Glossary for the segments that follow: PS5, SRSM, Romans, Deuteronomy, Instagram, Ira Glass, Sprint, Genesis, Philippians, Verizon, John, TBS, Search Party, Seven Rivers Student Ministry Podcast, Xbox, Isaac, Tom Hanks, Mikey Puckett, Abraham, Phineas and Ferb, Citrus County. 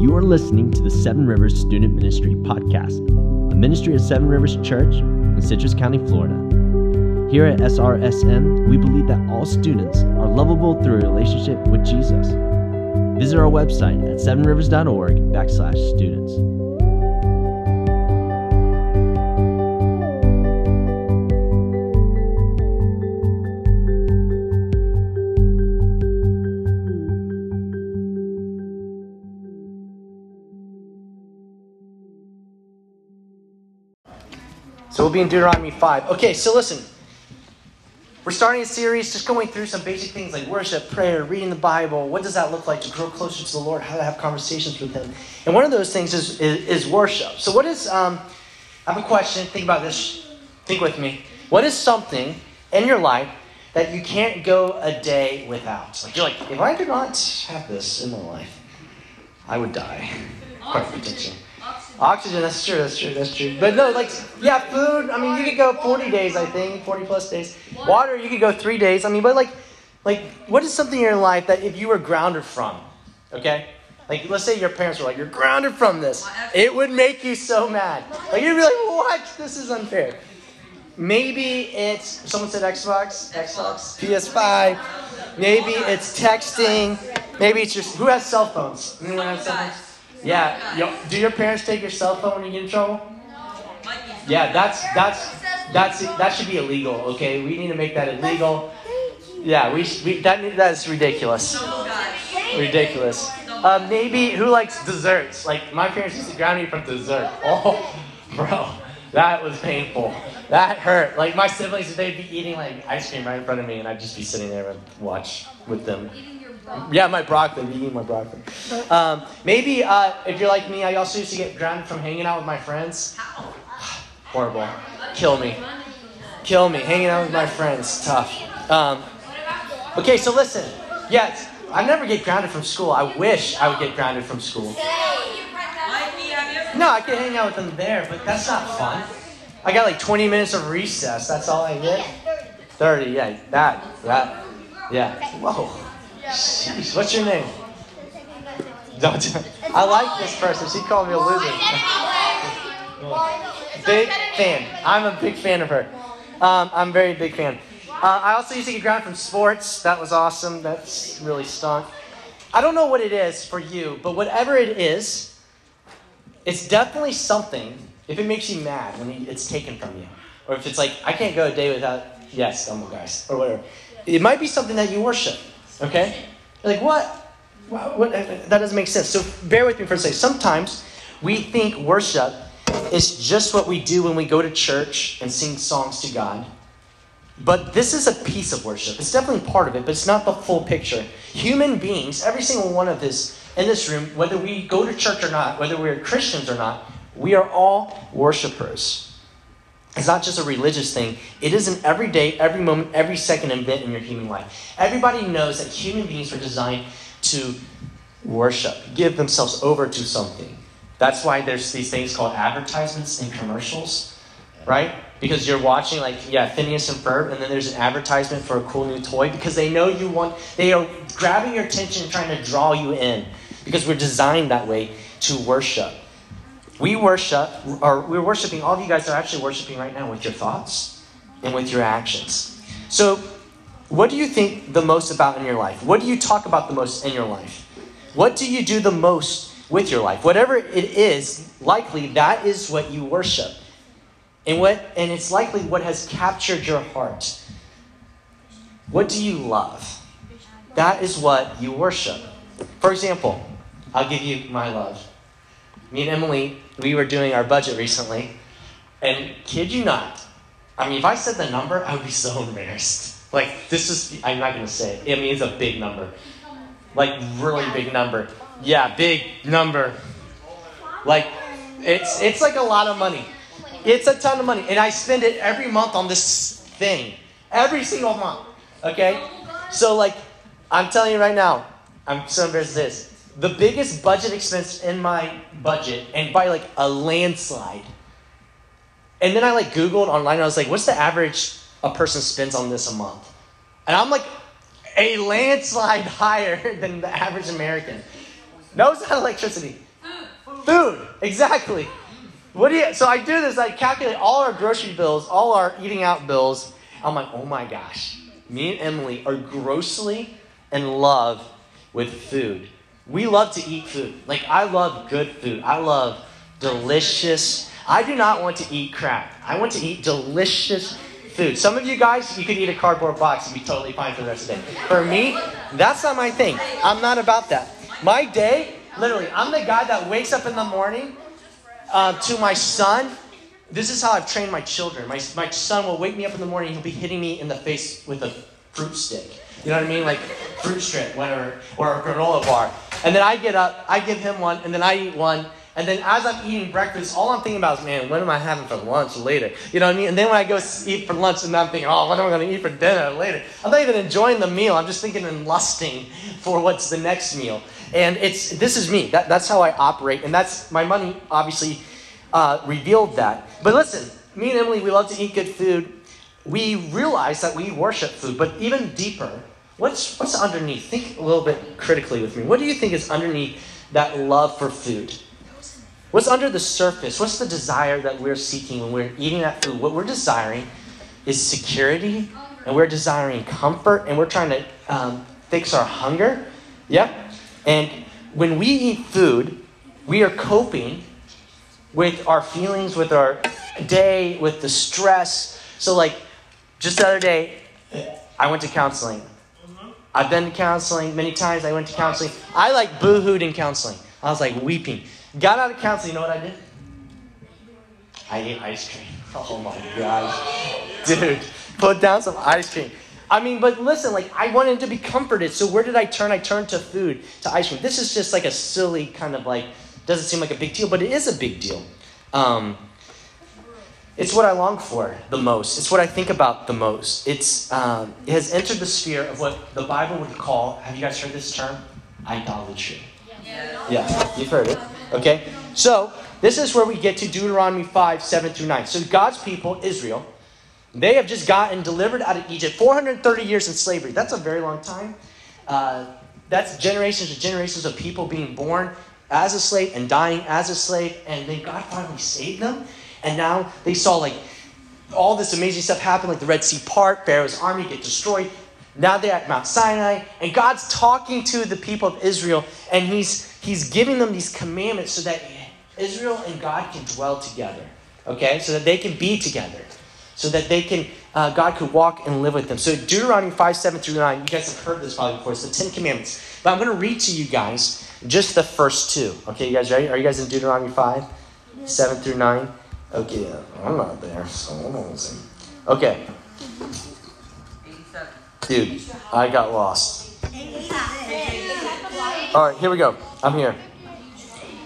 You are listening to the Seven Rivers Student Ministry Podcast, a ministry of Seven Rivers Church in Citrus County, Florida. Here at SRSM, we believe that all students are lovable through a relationship with Jesus. Visit our website at sevenrivers.org/students. So we'll be in Deuteronomy 5. Okay, so listen. We're starting a series just going through some basic things like worship, prayer, reading the Bible. What does that look like to grow closer to the Lord? How to have conversations with Him. And one of those things is worship. So what is, I have a question. Think about this. Think with me. What is something in your life that you can't go a day without? Like you're like, if I did not have this in my life, I would die. Quite potential. Oxygen, that's true. But no, like, yeah, food, I mean, you could go 40 days, I think, 40 plus days. Water, you could go 3 days. I mean, but like, what is something in your life that if you were grounded from, okay? Like, let's say your parents were like, you're grounded from this. It would make you so mad. Like, you'd be like, what? This is unfair. Maybe it's, someone said Xbox, PS5. Maybe it's texting. Maybe it's just, who has cell phones? Anyone have cell phones? Yeah. Do your parents take your cell phone when you get in trouble? No. Yeah, that should be illegal. Okay, we need to make that illegal. Yeah, that's ridiculous. Ridiculous. Maybe who likes desserts? Like my parents used to ground me from dessert. Oh, bro, that was painful. That hurt. Like my siblings, they'd be eating like ice cream right in front of me, and I'd just be sitting there and watch with them. Yeah, my broccoli. You eat my broccoli. Maybe if you're like me, I also used to get grounded from hanging out with my friends. Horrible. Kill me. Hanging out with my friends. Tough. Okay, so listen. Yes, I never get grounded from school. I wish I would get grounded from school. No, I could hang out with them there, but that's not fun. I got like 20 minutes of recess. That's all I get. 30, yeah. That. Yeah. Whoa. Jeez, what's your name? I like this person. She called me a loser. Big fan. I'm a big fan of her. I'm a very big fan. I also used to get grounded from sports. That was awesome. That's really stunk. I don't know what it is for you, but whatever it is, it's definitely something. If it makes you mad when it's taken from you, or if it's like, I can't go a day without, yes, I'm a guy, or whatever. It might be something that you worship. Okay? You're like, what? That doesn't make sense. So bear with me for a second. Sometimes we think worship is just what we do when we go to church and sing songs to God. But this is a piece of worship. It's definitely part of it, but it's not the full picture. Human beings, every single one of us in this room, whether we go to church or not, whether we're Christians or not, we are all worshipers. It's not just a religious thing. It is an everyday, every moment, every second event in your human life. Everybody knows that human beings were designed to worship, give themselves over to something. That's why there's these things called advertisements and commercials, right? Because you're watching Phineas and Ferb, and then there's an advertisement for a cool new toy because they know you want, they are grabbing your attention and trying to draw you in because we're designed that way to worship. We're worshiping, all of you guys are actually worshiping right now with your thoughts and with your actions. So what do you think the most about in your life? What do you talk about the most in your life? What do you do the most with your life? Whatever it is, likely that is what you worship. And it's likely what has captured your heart. What do you love? That is what you worship. For example, I'll give you my love. Me and Emily, we were doing our budget recently, and kid you not, I mean, if I said the number, I would be so embarrassed. Like, I'm not going to say it. I mean, it's a big number. Like, really big number. Yeah, big number. Like, it's like a lot of money. It's a ton of money. And I spend it every month on this thing. Every single month. Okay? So, like, I'm telling you right now, I'm so embarrassed of this. The biggest budget expense in my budget, and by, like, a landslide. And then I, like, Googled online, and I was like, what's the average a person spends on this a month? And I'm, like, a landslide higher than the average American. No, it's not electricity. Food, exactly. So I do this. I calculate all our grocery bills, all our eating out bills. I'm like, oh my gosh, me and Emily are grossly in love with food. We love to eat food. Like, I love good food. I love delicious. I do not want to eat crap. I want to eat delicious food. Some of you guys, you could eat a cardboard box and be totally fine for the rest of the day. For me, that's not my thing. I'm not about that. My day, literally, I'm the guy that wakes up in the morning to my son. This is how I've trained my children. My son will wake me up in the morning. He'll be hitting me in the face with a fruit stick. You know what I mean? Like fruit strip, whatever, or a granola bar. And then I get up, I give him one, and then I eat one. And then as I'm eating breakfast, all I'm thinking about is, man, what am I having for lunch later? You know what I mean? And then when I go eat for lunch, and I'm thinking, oh, what am I going to eat for dinner later? I'm not even enjoying the meal. I'm just thinking and lusting for what's the next meal. And this is me. That's how I operate. And that's my money, obviously, revealed that. But listen, me and Emily, we love to eat good food. We realize that we worship food. But even deeper, what's underneath? Think a little bit critically with me. What do you think is underneath that love for food? What's under the surface? What's the desire that we're seeking when we're eating that food? What we're desiring is security, and we're desiring comfort, and we're trying to fix our hunger. Yep. And when we eat food, we are coping with our feelings, with our day, with the stress. So, like, just the other day, I went to counseling. I've been to counseling many times. I went to counseling. I, like, boo-hooed in counseling. I was, like, weeping. Got out of counseling, you know what I did? I ate ice cream. Oh my gosh. Dude, put down some ice cream. I mean, but listen, like, I wanted to be comforted. So where did I turn? I turned to food, to ice cream. This is just like a silly kind of, like, doesn't seem like a big deal, but it is a big deal. It's what I long for the most. It's what I think about the most. It has entered the sphere of what the Bible would call, have you guys heard this term? Idolatry. Yeah, you've heard it. Okay, so this is where we get to Deuteronomy 5, 7 through 9. So God's people, Israel, they have just gotten delivered out of Egypt, 430 years in slavery. That's a very long time. That's generations and generations of people being born as a slave and dying as a slave. And then God finally saved them. And now they saw, like, all this amazing stuff happen, like the Red Sea part, Pharaoh's army get destroyed. Now they're at Mount Sinai, and God's talking to the people of Israel, and He's giving them these commandments so that Israel and God can dwell together, okay? So that they can be together, so that they can God could walk and live with them. So Deuteronomy 5, 7 through 9, you guys have heard this probably before. It's the Ten Commandments. But I'm going to read to you guys just the first two. Okay, you guys ready? Are you guys in Deuteronomy 5, 7 through 9? Okay, I'm not there, so I'm not listening. Okay. Dude, I got lost. All right, here we go. I'm here.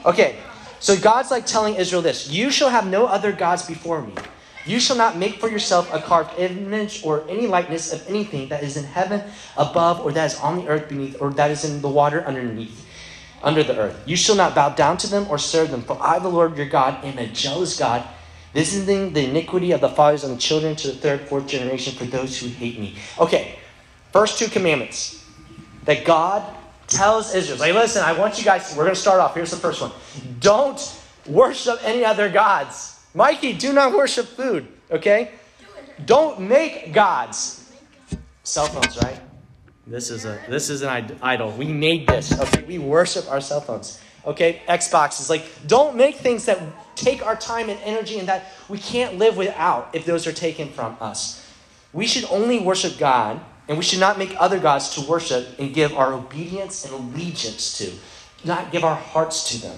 Okay, so God's, like, telling Israel this. You shall have no other gods before me. You shall not make for yourself a carved image or any likeness of anything that is in heaven above or that is on the earth beneath or that is in the water underneath, under the earth. You shall not bow down to them or serve them, for I, the Lord your God, am a jealous God, visiting the iniquity of the fathers on the children to the third, fourth generation for those who hate me. Okay. First two commandments that God tells Israel. Like, listen, I want you guys, we're going to start off. Here's the first one. Don't worship any other gods. Mikey, do not worship food, okay? Don't make gods. Cell phones, right? This is an idol. We made this, okay? We worship our cell phones, okay? Xboxes. Like, don't make things that take our time and energy and that we can't live without if those are taken from us. We should only worship God, and we should not make other gods to worship and give our obedience and allegiance to, not give our hearts to them.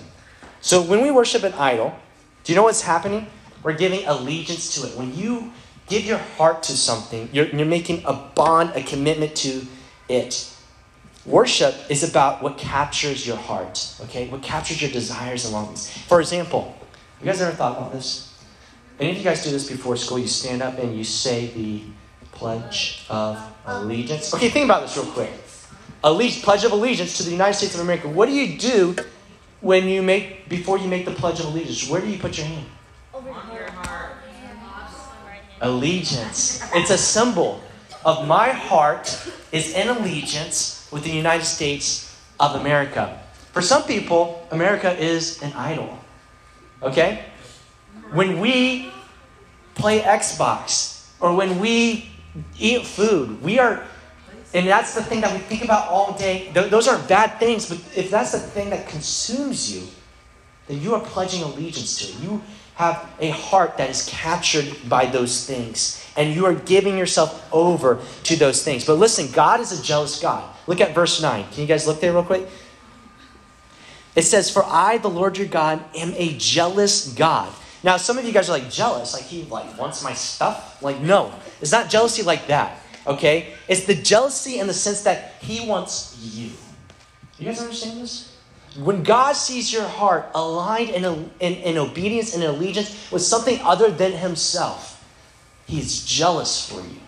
So when we worship an idol, do you know what's happening? We're giving allegiance to it. When you give your heart to something, you're making a bond, a commitment to it. Worship is about what captures your heart, okay? What captures your desires along this. For example, you guys ever thought about this? Any of you guys do this before school? You stand up and you say the Pledge of Allegiance. Okay, think about this real quick. Pledge of Allegiance to the United States of America. What do you do when you make, before you make the Pledge of Allegiance? Where do you put your hand? Over your heart. Allegiance. It's a symbol of my heart is in allegiance with the United States of America. For some people, America is an idol. Okay? When we play Xbox or when we eat food, we are, and that's the thing that we think about all day. Those aren't bad things, but if that's the thing that consumes you, then you are pledging allegiance to it. You have a heart that is captured by those things, and you are giving yourself over to those things. But listen, God is a jealous God. Look at verse 9. Can you guys look there real quick? It says, "For I, the Lord your God, am a jealous God." Now, some of you guys are like, jealous? Like he like wants my stuff? Like, no. It's not jealousy like that, okay? It's the jealousy in the sense that he wants you. Do you guys understand this? When God sees your heart aligned in obedience and in allegiance with something other than himself, he's jealous for you.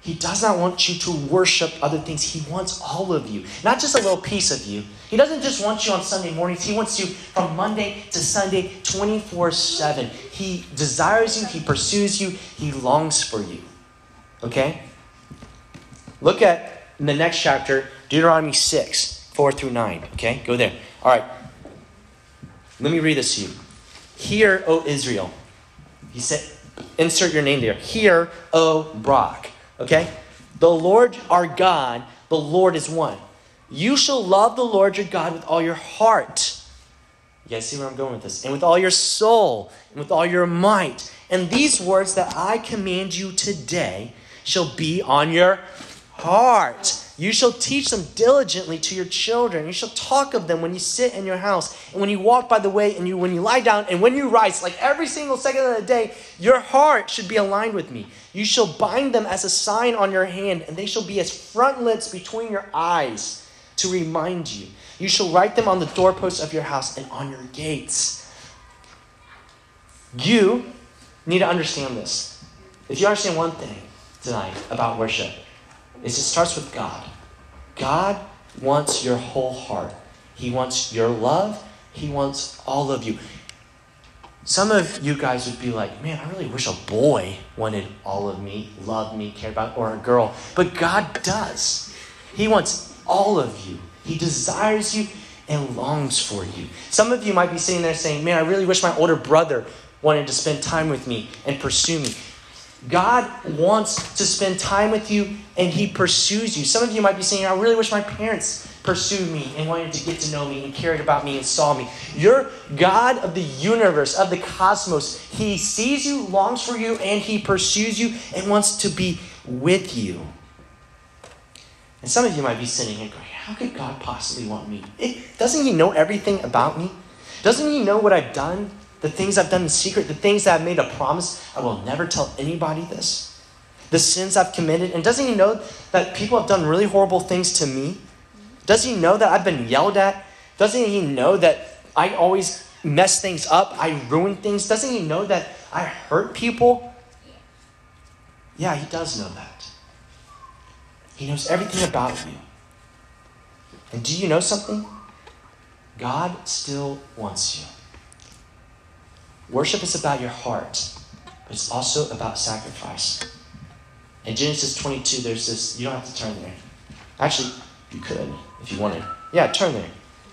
He does not want you to worship other things. He wants all of you, not just a little piece of you. He doesn't just want you on Sunday mornings. He wants you from Monday to Sunday, 24/7. He desires you. He pursues you. He longs for you. Okay? Look at in the next chapter, Deuteronomy 6, 4 through 9. Okay? Go there. All right. Let me read this to you. Hear, O Israel. He said, insert your name there. Hear, O Brock. Okay? The Lord our God, the Lord is one. You shall love the Lord your God with all your heart. You guys see where I'm going with this? And with all your soul, and with all your might. And these words that I command you today shall be on your heart. You shall teach them diligently to your children. You shall talk of them when you sit in your house, and when you walk by the way, and when you lie down, and when you rise. Like every single second of the day, your heart should be aligned with me. You shall bind them as a sign on your hand, and they shall be as frontlets between your eyes to remind you. You shall write them on the doorposts of your house and on your gates. You need to understand this. If you understand one thing tonight about worship, it just starts with God. God wants your whole heart. He wants your love. He wants all of you. Some of you guys would be like, man, I really wish a boy wanted all of me, loved me, cared about, or a girl. But God does. He wants all of you. He desires you and longs for you. Some of you might be sitting there saying, man, I really wish my older brother wanted to spend time with me and pursue me. God wants to spend time with you, and he pursues you. Some of you might be saying, I really wish my parents pursued me and wanted to get to know me and cared about me and saw me. You're God of the universe, of the cosmos. He sees you, longs for you, and he pursues you and wants to be with you. And some of you might be sitting here going, how could God possibly want me? Doesn't he know everything about me? Doesn't he know what I've done? The things I've done in secret, the things that I've made a promise, I will never tell anybody this. The sins I've committed. And doesn't he know that people have done really horrible things to me? Does he know that I've been yelled at? Doesn't he know that I always mess things up? I ruin things? Doesn't he know that I hurt people? Yeah, he does know that. He knows everything about you. And do you know something? God still wants you. Worship is about your heart, but it's also about sacrifice. In Genesis 22, there's this, you don't have to turn there. Actually, you could if you wanted. Yeah, turn there.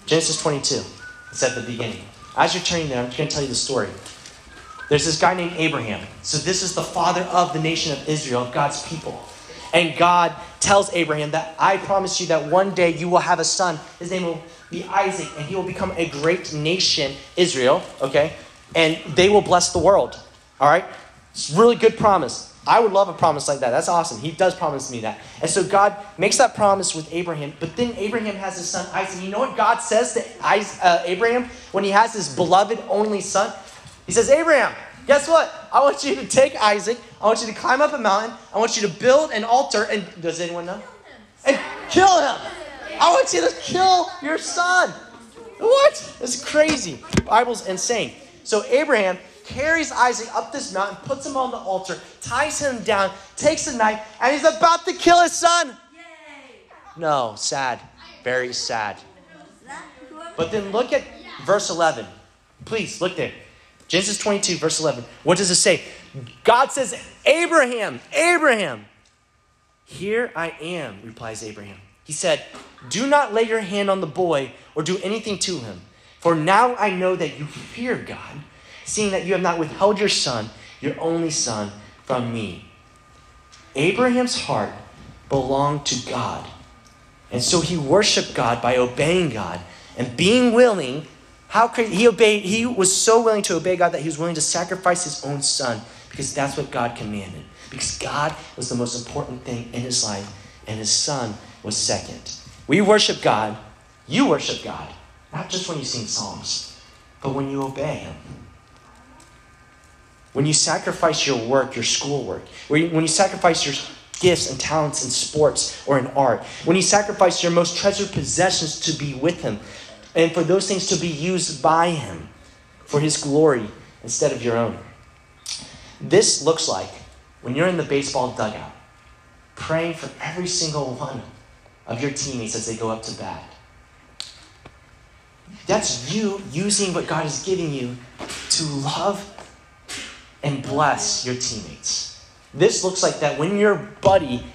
Genesis 22, it's at the beginning. As you're turning there, I'm going to tell you the story. There's this guy named Abraham. So this is the father of the nation of Israel, of God's people. And God tells Abraham that I promise you that one day you will have a son. His name will be Isaac, and he will become a great nation, Israel, okay? And they will bless the world, all right? It's a really good promise. I would love a promise like that. That's awesome. He does promise me that. And so God makes that promise with Abraham, but then Abraham has his son Isaac. You know what God says to Abraham when he has his beloved only son? He says, Abraham, guess what? I want you to take Isaac. I want you to climb up a mountain. I want you to build an altar. And does anyone know? And kill him. I want you to kill your son. What? This is crazy. The Bible's insane. So Abraham carries Isaac up this mountain, puts him on the altar, ties him down, takes a knife, and he's about to kill his son. Yay. No, sad. Very sad. But then look at verse 11. Please, look there. Genesis 22, verse 11. What does it say? God says, Abraham, Abraham. Here I am, replies Abraham. He said, do not lay your hand on the boy or do anything to him. For now I know that you fear God, seeing that you have not withheld your son, your only son, from me. Abraham's heart belonged to God. And so he worshiped God by obeying God and being willing. How crazy. He was so willing to obey God that he was willing to sacrifice his own son because that's what God commanded. Because God was the most important thing in his life and his son was second. We worship God. You worship God. Not just when you sing psalms, but when you obey him. When you sacrifice your work, your schoolwork, when you sacrifice your gifts and talents in sports or in art, when you sacrifice your most treasured possessions to be with him, and for those things to be used by him for his glory instead of your own. This looks like when you're in the baseball dugout, praying for every single one of your teammates as they go up to bat. That's you using what God is giving you to love and bless your teammates. This looks like that when your buddy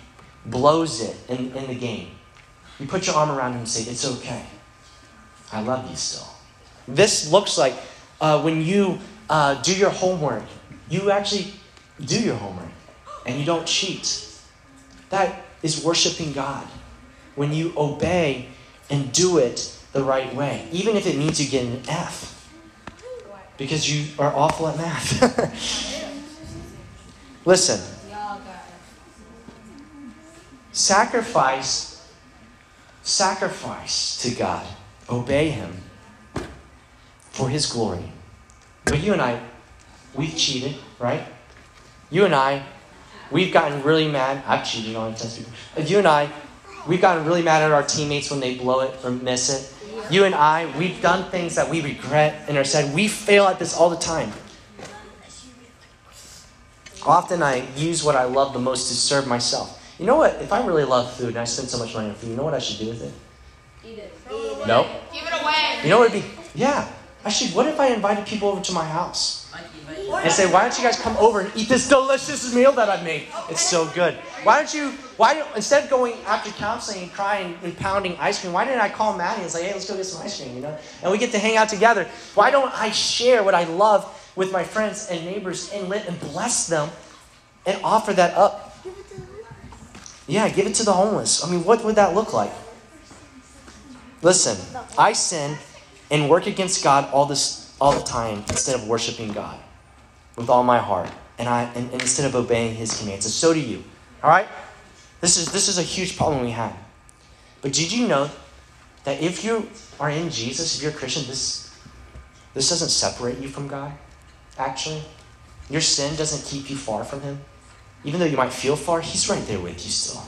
blows it in the game. You put your arm around him and say, it's okay. I love you still. This looks like when you do your homework. You actually do your homework and you don't cheat. That is worshiping God. When you obey and do it the right way, even if it means you get an F because you are awful at math. Listen, sacrifice to God, obey him for his glory. But you and I, we've cheated, right? You and I, we've gotten really mad. I've cheated on intense people. You and I, we've gotten really mad at our teammates when they blow it or miss it. You and I, we've done things that we regret and are sad. We fail at this all the time. Often I use what I love the most to serve myself. You know what? If I really love food and I spend so much money on food, you know what I should do with it? Eat it. No. Give it away. You know what it'd be? Yeah. Actually, what if I invited people over to my house and say, why don't you guys come over and eat this delicious meal that I've made? It's so good. Instead of going after counseling and crying and pounding ice cream, why didn't I call Maddie and say, hey, let's go get some ice cream, you know? And we get to hang out together. Why don't I share what I love with my friends and neighbors and bless them and offer that up? Yeah, give it to the homeless. I mean, what would that look like? Listen, I sin and work against God all the time instead of worshiping God with all my heart and instead of obeying his commands. And so do you. All right? This is a huge problem we have. But did you know that if you are in Jesus, if you're a Christian, this doesn't separate you from God, actually? Your sin doesn't keep you far from him. Even though you might feel far, he's right there with you still.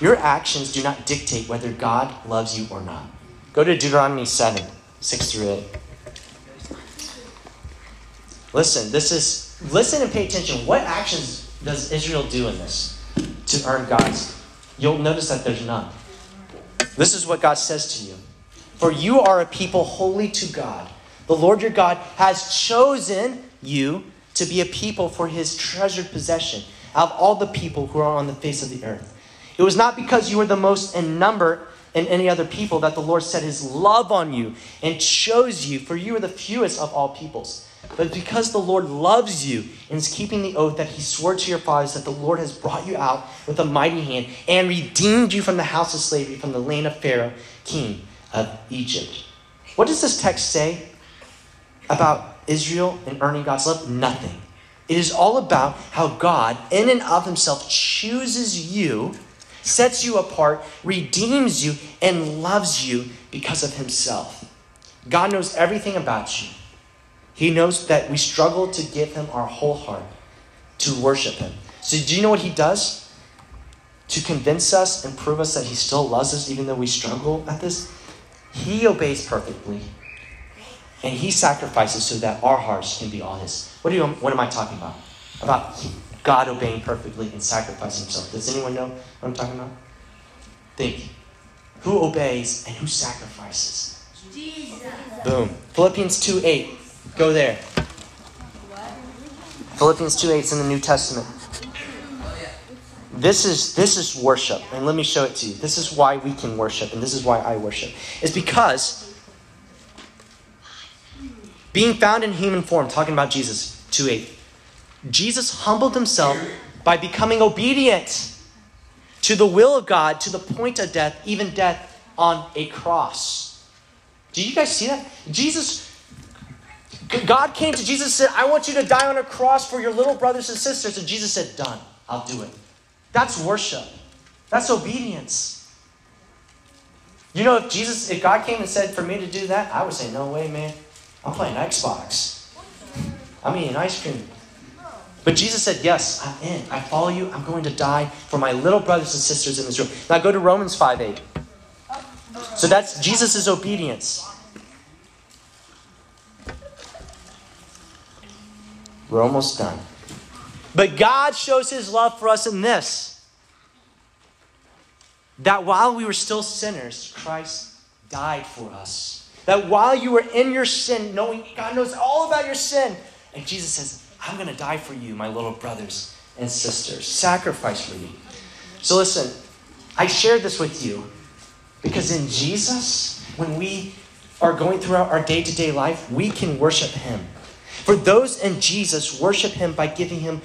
Your actions do not dictate whether God loves you or not. Go to Deuteronomy 7, 6 through 8. Listen, listen and pay attention. What actions does Israel do in this to earn God's? You'll notice that there's none. This is what God says to you. For you are a people holy to God. The Lord your God has chosen you to be a people for his treasured possession out of all the people who are on the face of the earth. It was not because you were the most in number in any other people that the Lord set his love on you and chose you, for you are the fewest of all peoples. But because the Lord loves you and is keeping the oath that he swore to your fathers, that the Lord has brought you out with a mighty hand and redeemed you from the house of slavery, from the land of Pharaoh, king of Egypt. What does this text say about Israel and earning God's love? Nothing. It is all about how God, in and of himself, chooses you, sets you apart, redeems you, and loves you because of himself. God knows everything about you. He knows that we struggle to give him our whole heart, to worship him. So do you know what he does? to convince us and prove us that he still loves us even though we struggle at this, he obeys perfectly. And he sacrifices so that our hearts can be all his. What am I talking about? About God obeying perfectly and sacrificing himself. Does anyone know what I'm talking about? Think. Who obeys and who sacrifices? Jesus. Boom. Philippians 2:8. Go there. Philippians 2:8 is in the New Testament. This is worship. And let me show it to you. This is why we can worship. And this is why I worship. It's because being found in human form, talking about Jesus, 2:8. Jesus humbled himself by becoming obedient to the will of God, to the point of death, even death on a cross. Do you guys see that? God came to Jesus and said, I want you to die on a cross for your little brothers and sisters. And Jesus said, done, I'll do it. That's worship. That's obedience. You know, if God came and said for me to do that, I would say, no way, man. I'm playing Xbox. I'm eating ice cream. But Jesus said, yes, I'm in. I follow you. I'm going to die for my little brothers and sisters in this room. Now go to Romans 5:8. So that's Jesus' obedience. We're almost done. But God shows his love for us in this, that while we were still sinners, Christ died for us. That while you were in your sin, knowing God knows all about your sin, and Jesus says, I'm going to die for you, my little brothers and sisters. Sacrifice for you. So listen, I shared this with you because in Jesus, when we are going throughout our day-to-day life, we can worship him. For those in Jesus, worship him by giving him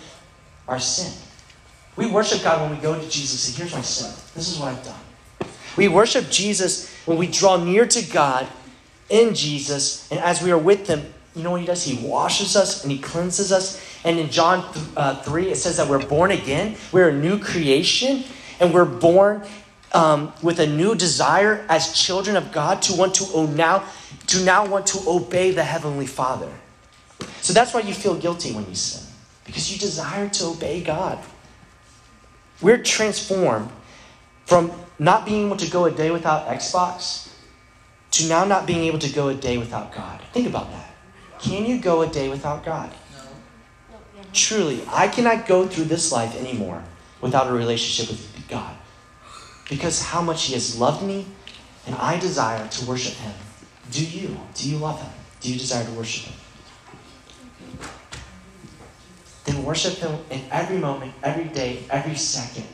our sin. We worship God when we go to Jesus and say, here's my sin. This is what I've done. We worship Jesus when we draw near to God in Jesus, and as we are with him, you know what he does? He washes us and he cleanses us. And in John 3, it says that we're born again. We're a new creation, and we're born with a new desire as children of God to now want to obey the Heavenly Father. So that's why you feel guilty when you sin, because you desire to obey God. We're transformed from not being able to go a day without Xbox to now not being able to go a day without God. Think about that. Can you go a day without God? No. Truly, I cannot go through this life anymore without a relationship with God, because how much he has loved me, and I desire to worship him. Do you? Do you love him? Do you desire to worship him? Then worship him in every moment, every day, every second.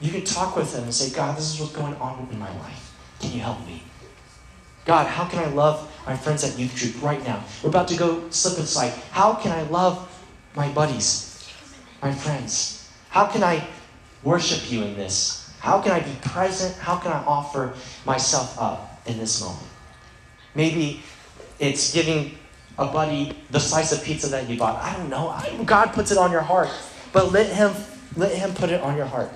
You can talk with him and say, God, this is what's going on in my life. Can you help me? God, how can I love my friends at youth group right now? We're about to go slip and slide. How can I love my buddies, my friends? How can I worship you in this? How can I be present? How can I offer myself up in this moment? Maybe it's giving a buddy the slice of pizza that you bought. I don't know. God puts it on your heart. But let him put it on your heart,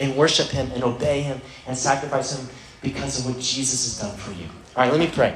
and worship him and obey him and sacrifice him because of what Jesus has done for you. All right, let me pray.